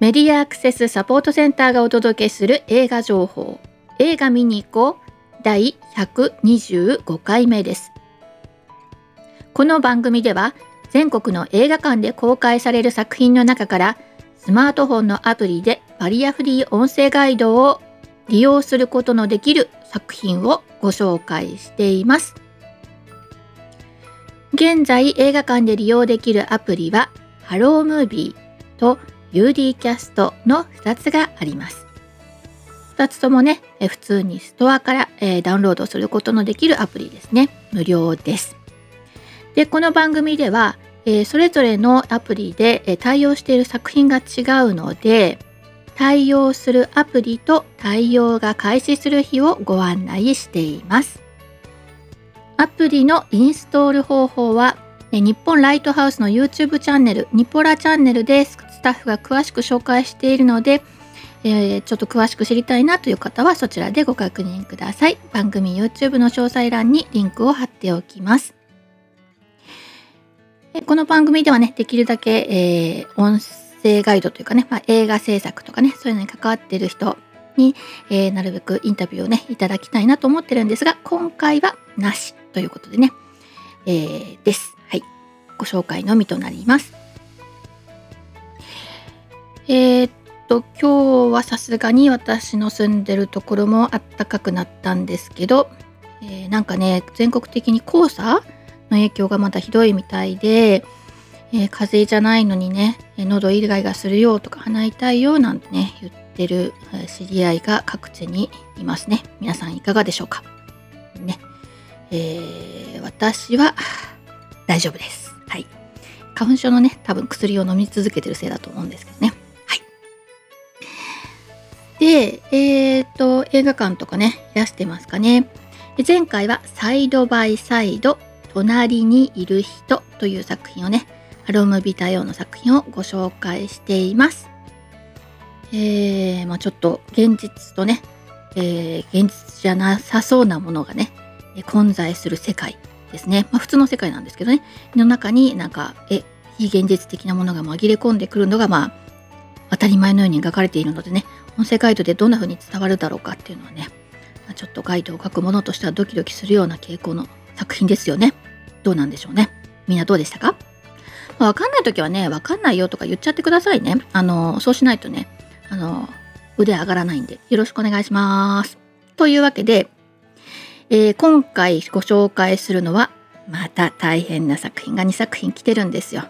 メディアアクセスサポートセンターがお届けする映画情報、映画見に行こう第125回目です。この番組では全国の映画館で公開される作品の中からスマートフォンのアプリでバリアフリー音声ガイドを利用することのできる作品をご紹介しています。現在映画館で利用できるアプリはハロームービーと UD キャストの2つがあります。2つともね、普通にストアからダウンロードすることのできるアプリですね。無料です。で、この番組では、それぞれのアプリで、対応している作品が違うので、対応するアプリと対応が開始する日をご案内しています。アプリのインストール方法は、日本ライトハウスの YouTube チャンネル、ニポラチャンネルでスタッフが詳しく紹介しているので、ちょっと詳しく知りたいなという方はそちらでご確認ください。番組 YouTube の詳細欄にリンクを貼っておきます。この番組ではね、できるだけ、音声ガイドというかね、映画制作とかね、そういうのに関わっている人に、なるべくインタビューをね、いただきたいなと思ってるんですが、今回はなしということでね、です。はい。ご紹介のみとなります。今日はさすがに私の住んでるところもあったかくなったんですけど、なんかね、全国的に黄砂の影響がまだひどいみたいで、風邪じゃないのにね、喉イガイガするよとか鼻痛いよなんてね言ってる知り合いが各地にいますね。皆さんいかがでしょうかね。私は大丈夫です。はい。花粉症のね、多分薬を飲み続けてるせいだと思うんですけどね。はい。で、映画館とかねいらしてますかね。前回はサイドバイサイド隣にいる人という作品をね、ハロームービー対応の作品をご紹介しています。ちょっと現実とね、現実じゃなさそうなものがね、混在する世界ですね。普通の世界なんですけどね、の中になんか非現実的なものが紛れ込んでくるのが当たり前のように描かれているのでね、音声ガイドでどんな風に伝わるだろうかっていうのはね、ちょっとガイドを書くものとしてはドキドキするような傾向の作品ですよね。どうなんでしょうね。みんなどうでしたか？わかんないときはね、わかんないよとか言っちゃってくださいね。そうしないとね、腕上がらないんでよろしくお願いします。というわけで、今回ご紹介するのはまた大変な作品が2作品来てるんですよ。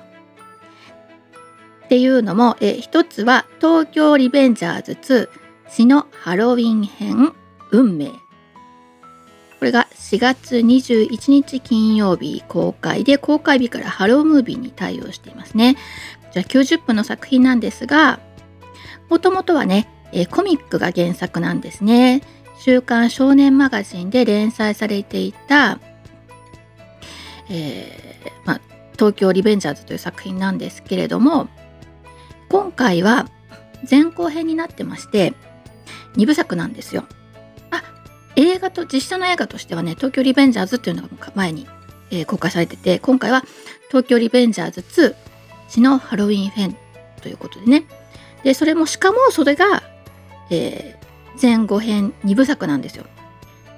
っていうのも、一つは東京リベンジャーズ2死のハロウィン編運命。これが4月21日金曜日公開で、公開日からハロームービーに対応していますね。こちら90分の作品なんですが、もともとはね、コミックが原作なんですね。週刊少年マガジンで連載されていた、東京リベンジャーズという作品なんですけれども、今回は前後編になってまして、2部作なんですよ。映画と実写の映画としてはね、東京リベンジャーズっていうのが前に、公開されてて、今回は東京リベンジャーズ2死のハロウィン編ということでね。で、それもしかもそれが、前後編2部作なんですよ。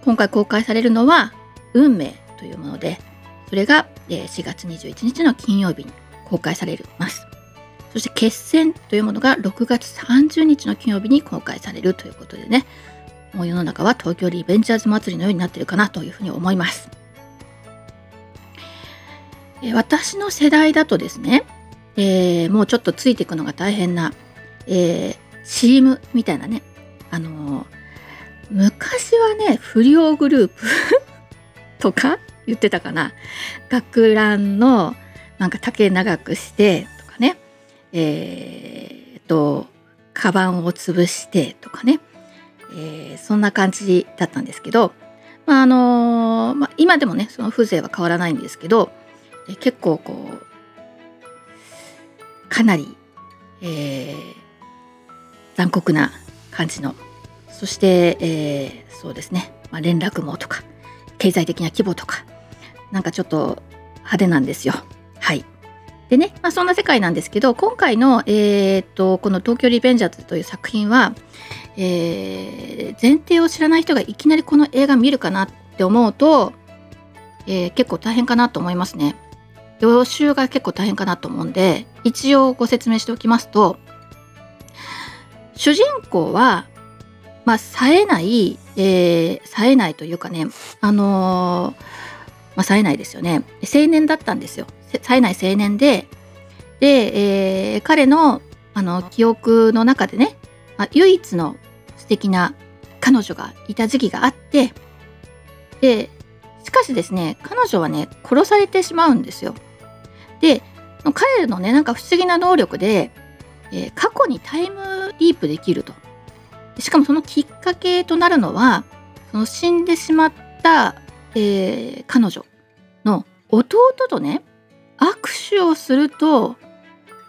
今回公開されるのは運命というもので、それが、4月21日の金曜日に公開されます。そして決戦というものが6月30日の金曜日に公開されるということでね。もう世の中は東京リベンジャーズ祭りのようになっているかなというふうに思います。私の世代だとですね、もうちょっとついていくのが大変な、CM みたいなね、昔はね、不良グループとか言ってたかな、学ランのなんか丈長くしてとかね、カバンを潰してとかね、そんな感じだったんですけど、今でもねその風情は変わらないんですけど、結構こうかなり、残酷な感じの、そして、そうですね、連絡網とか経済的な規模とかなんかちょっと派手なんですよ。はい。でね、そんな世界なんですけど、今回の、この東京リベンジャーズという作品は、前提を知らない人がいきなりこの映画見るかなって思うと、結構大変かなと思いますね。予習が結構大変かなと思うんで、一応ご説明しておきますと、主人公は、冴えないというかね、冴えないですよね。青年だったんですよ。冴えない青年で、彼の、記憶の中でね、唯一の素敵な彼女がいた時期があって、で、しかしですね、彼女はね、殺されてしまうんですよ。で、彼のね、なんか不思議な能力で、過去にタイムリープできると。しかもそのきっかけとなるのは、その死んでしまった、彼女の弟とね、握手をすると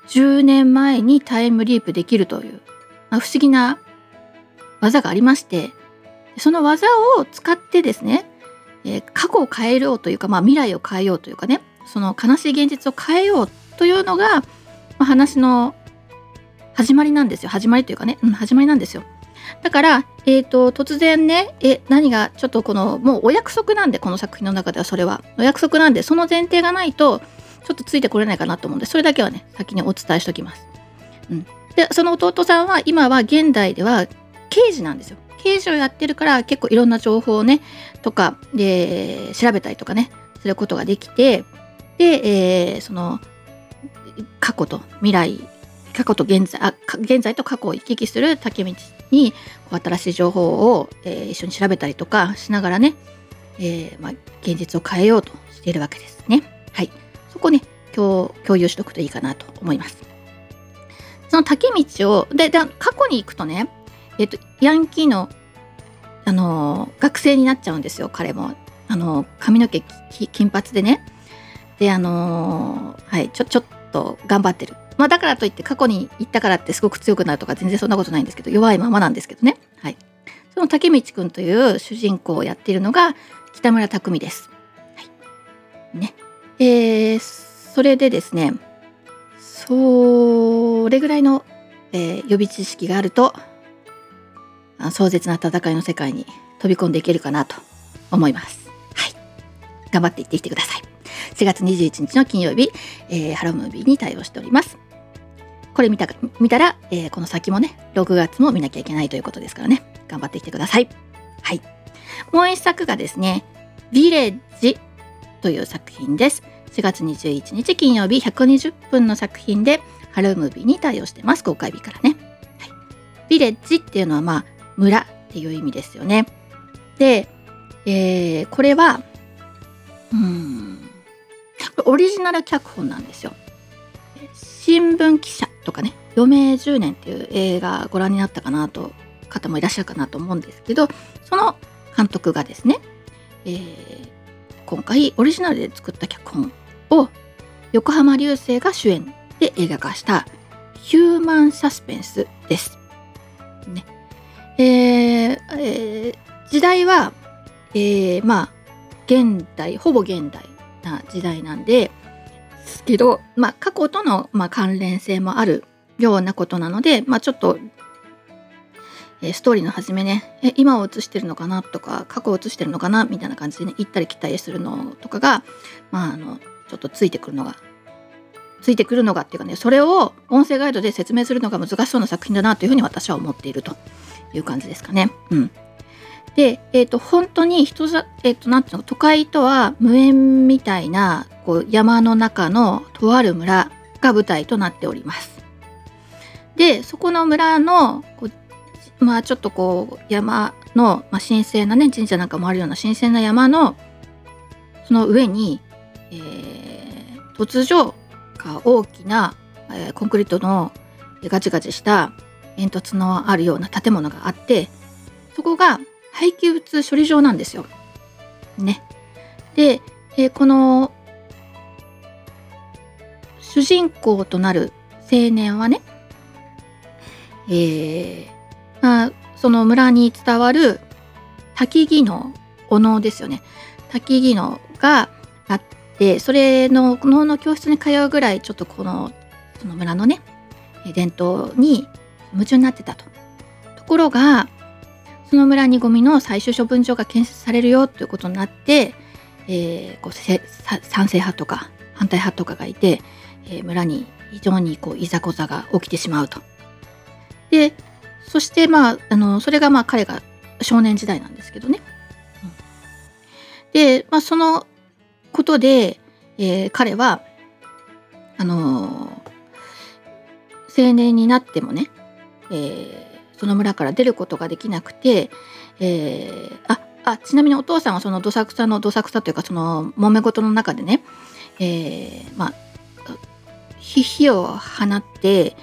10年前にタイムリープできるという、不思議な技がありまして、その技を使ってですね、過去を変えようというか、未来を変えようというかね、その悲しい現実を変えようというのが、話の始まりなんですよ。始まりなんですよ。だから、突然ね、何がちょっとこの、もうお約束なんで、この作品の中ではそれはお約束なんで、その前提がないとちょっとついてこれないかなと思うんで、それだけはね、先にお伝えしておきます。で、その弟さんは今は現代では刑事なんですよ。刑事をやってるから、結構いろんな情報をねとかで調べたりとかねすることができて、で、その過去と未来、過去と現在と過去を行き来するタケミにこう新しい情報を、一緒に調べたりとかしながらね、現実を変えようとしているわけですね。はい、そこね、共有しとくといいかなと思います。そのタケミをで過去に行くとね、ヤンキーの、学生になっちゃうんですよ。彼も髪の毛金髪でね、ではい、ちょっと頑張ってる。だからといって過去に行ったからってすごく強くなるとか、全然そんなことないんですけど、弱いままなんですけどね。はい、その竹道くんという主人公をやっているのが北村匠海です。はいね、それでですね、それぐらいの、予備知識があると、壮絶な戦いの世界に飛び込んでいけるかなと思います。はい、頑張っていってきてください。4月21日の金曜日、ハロームービーに対応しております。これ見たら、この先もね、6月も見なきゃいけないということですからね、頑張ってきてください。はい、もう一作がですね、ヴィレッジという作品です。4月21日金曜日、120分の作品でハロームービーに対応してます。公開日からね。はい、ヴィレッジっていうのは村っていう意味ですよね。で、これはオリジナル脚本なんですよ。新聞記者とかね、余命10年っていう映画ご覧になったかなと方もいらっしゃるかなと思うんですけど、その監督がですね、今回オリジナルで作った脚本を横浜流星が主演で映画化したヒューマンサスペンスです。ね、時代は、現代、ほぼ現代な時代なんですけど、過去との、関連性もあるようなことなので、ちょっと、ストーリーの初めね、今を映してるのかなとか過去を映してるのかなみたいな感じでね、行ったり来たりするのとかが、ちょっとついてくるのがっていうかね、それを音声ガイドで説明するのが難しそうな作品だなというふうに私は思っているという感じですかね。で、本当になんていうの、都会とは無縁みたいな、こう山の中のとある村が舞台となっております。で、そこの村のちょっとこう山の、神聖なね、神社なんかもあるような神聖な山のその上に、突如大きな、コンクリートのガチガチした煙突のあるような建物があって、そこが廃棄物処理場なんですよ。ね。で、この主人公となる青年はね、その村に伝わる薪能ですよね。薪能があっでそれのこの教室に通うぐらいちょっとその村のね伝統に夢中になってたと。ところがその村にゴミの最終処分場が建設されるよということになって、賛成派とか反対派とかがいて、村に非常にいざこざが起きてしまうと。でそしてそれが彼が少年時代なんですけどね。で、そのことで、彼は青年になってもね、その村から出ることができなくて、ちなみにお父さんはそのどさくさというかその揉め事の中でね、火を放って、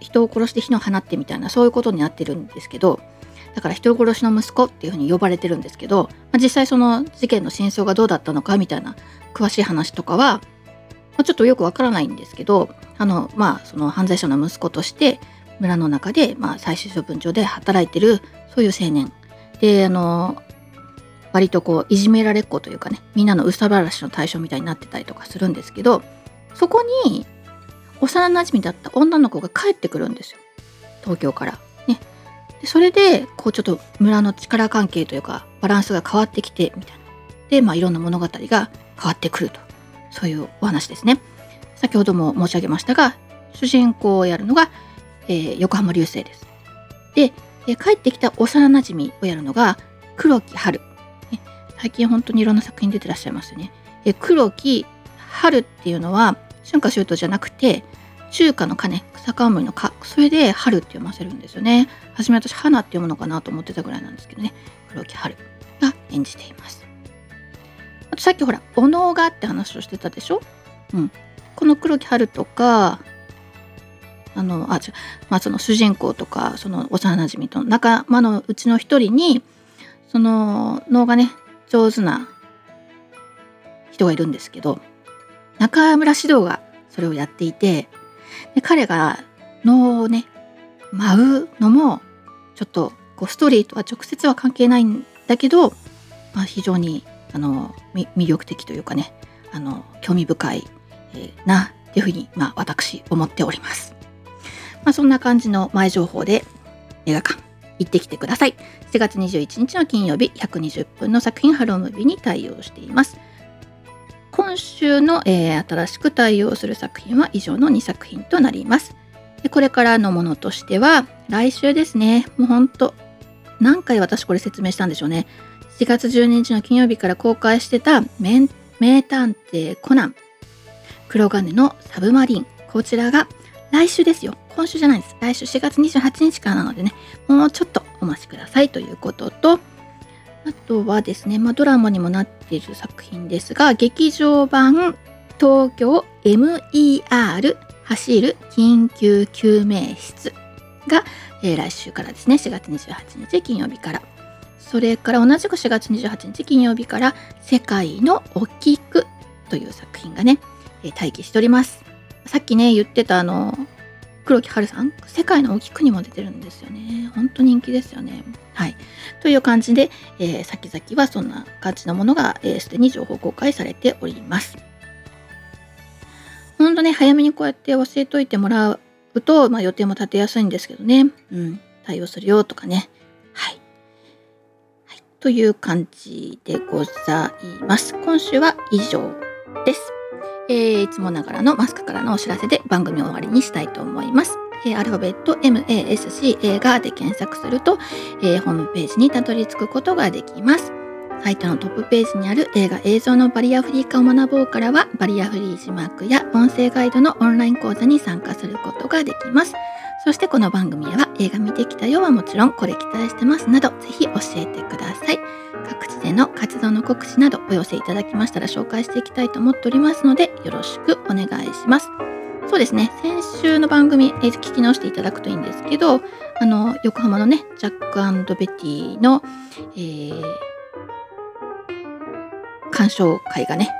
人を殺して火を放ってみたいなそういうことになってるんですけど、だから人殺しの息子っていうふうに呼ばれてるんですけど、実際その事件の真相がどうだったのかみたいな詳しい話とかは、ちょっとよくわからないんですけど、その犯罪者の息子として村の中で、最終処分場で働いてるそういう青年で、割といじめられっ子というかね、みんなの憂さ晴らしの対象みたいになってたりとかするんですけど、そこに幼なじみだった女の子が帰ってくるんですよ、東京から。でそれでちょっと村の力関係というかバランスが変わってきてみたいなで、いろんな物語が変わってくると、そういうお話ですね。先ほども申し上げましたが、主人公をやるのが、横浜流星です。で、帰ってきた幼なじみをやるのが黒木春、最近本当にいろんな作品出てらっしゃいますよね。黒木春っていうのは春夏秋冬じゃなくて中華の鐘、草冠の蚊、それで春って読ませるんですよね。初め私花って読むのかなと思ってたぐらいなんですけどね。黒木春が演じています。あとさっきお能がって話をしてたでしょ。この黒木春とかその主人公とかその幼なじみと仲間のうちの一人にその能がね上手な人がいるんですけど、中村獅童がそれをやっていて。で彼が能をね舞うのもちょっとストーリーとは直接は関係ないんだけど、非常に魅力的というかね、興味深いなっていうふうに、私思っております。そんな感じの前情報で映画館行ってきてください。7月21日の金曜日、120分の作品ハロームービーに対応しています。今週の、新しく対応する作品は以上の2作品となります。でこれからのものとしては来週ですね。もうほんと何回私これ説明したんでしょうね。7月12日の金曜日から公開してた名探偵コナン、黒金のサブマリン、こちらが来週ですよ。今週じゃないです。来週4月28日からなのでね、もうちょっとお待ちくださいということと、あとはですね、ドラマにもなっている作品ですが、劇場版東京 MER 走る緊急救命室が、来週からですね、4月28日金曜日から。それから同じく4月28日金曜日から世界のお菊という作品がね、待機しております。さっきね言ってた黒木春さん、世界のお菊にも出てるんですよね。本当人気ですよね。はい。という感じで、先々はそんな感じのものがすでに情報公開されております。本当ね、早めにこうやって教えといてもらうと、予定も立てやすいんですけどね。対応するよとかね。はい。という感じでございます。今週は以上です。いつもながらのマスクからのお知らせで番組を終わりにしたいと思います。アルファベット MASCA がで検索すると、ホームページにたどり着くことができます。サイトのトップページにある映画映像のバリアフリー化を学ぼうからは、バリアフリー字幕や音声ガイドのオンライン講座に参加することができます。そしてこの番組では映画見てきたよはもちろん、これ期待してますなど、ぜひ教えてください。各地での活動の告知などお寄せいただきましたら紹介していきたいと思っておりますので、よろしくお願いします。そうですね、先週の番組、聞き直していただくといいんですけど、横浜のねジャック&ベティの、鑑賞会がね、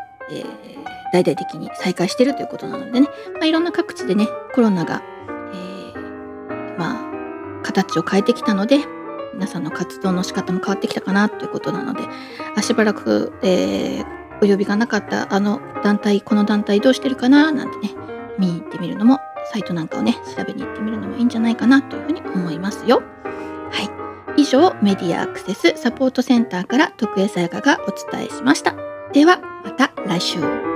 大々的に再開しているということなのでね、いろんな各地でねコロナが、形を変えてきたので、皆さんの活動の仕方も変わってきたかなということなので、しばらく、お呼びがなかった団体、この団体どうしてるかななんてね、見に行ってみるのも、サイトなんかをね、調べに行ってみるのもいいんじゃないかなというふうに思いますよ。はい、以上メディアアクセスサポートセンターから徳江さやかがお伝えしました。ではまた来週。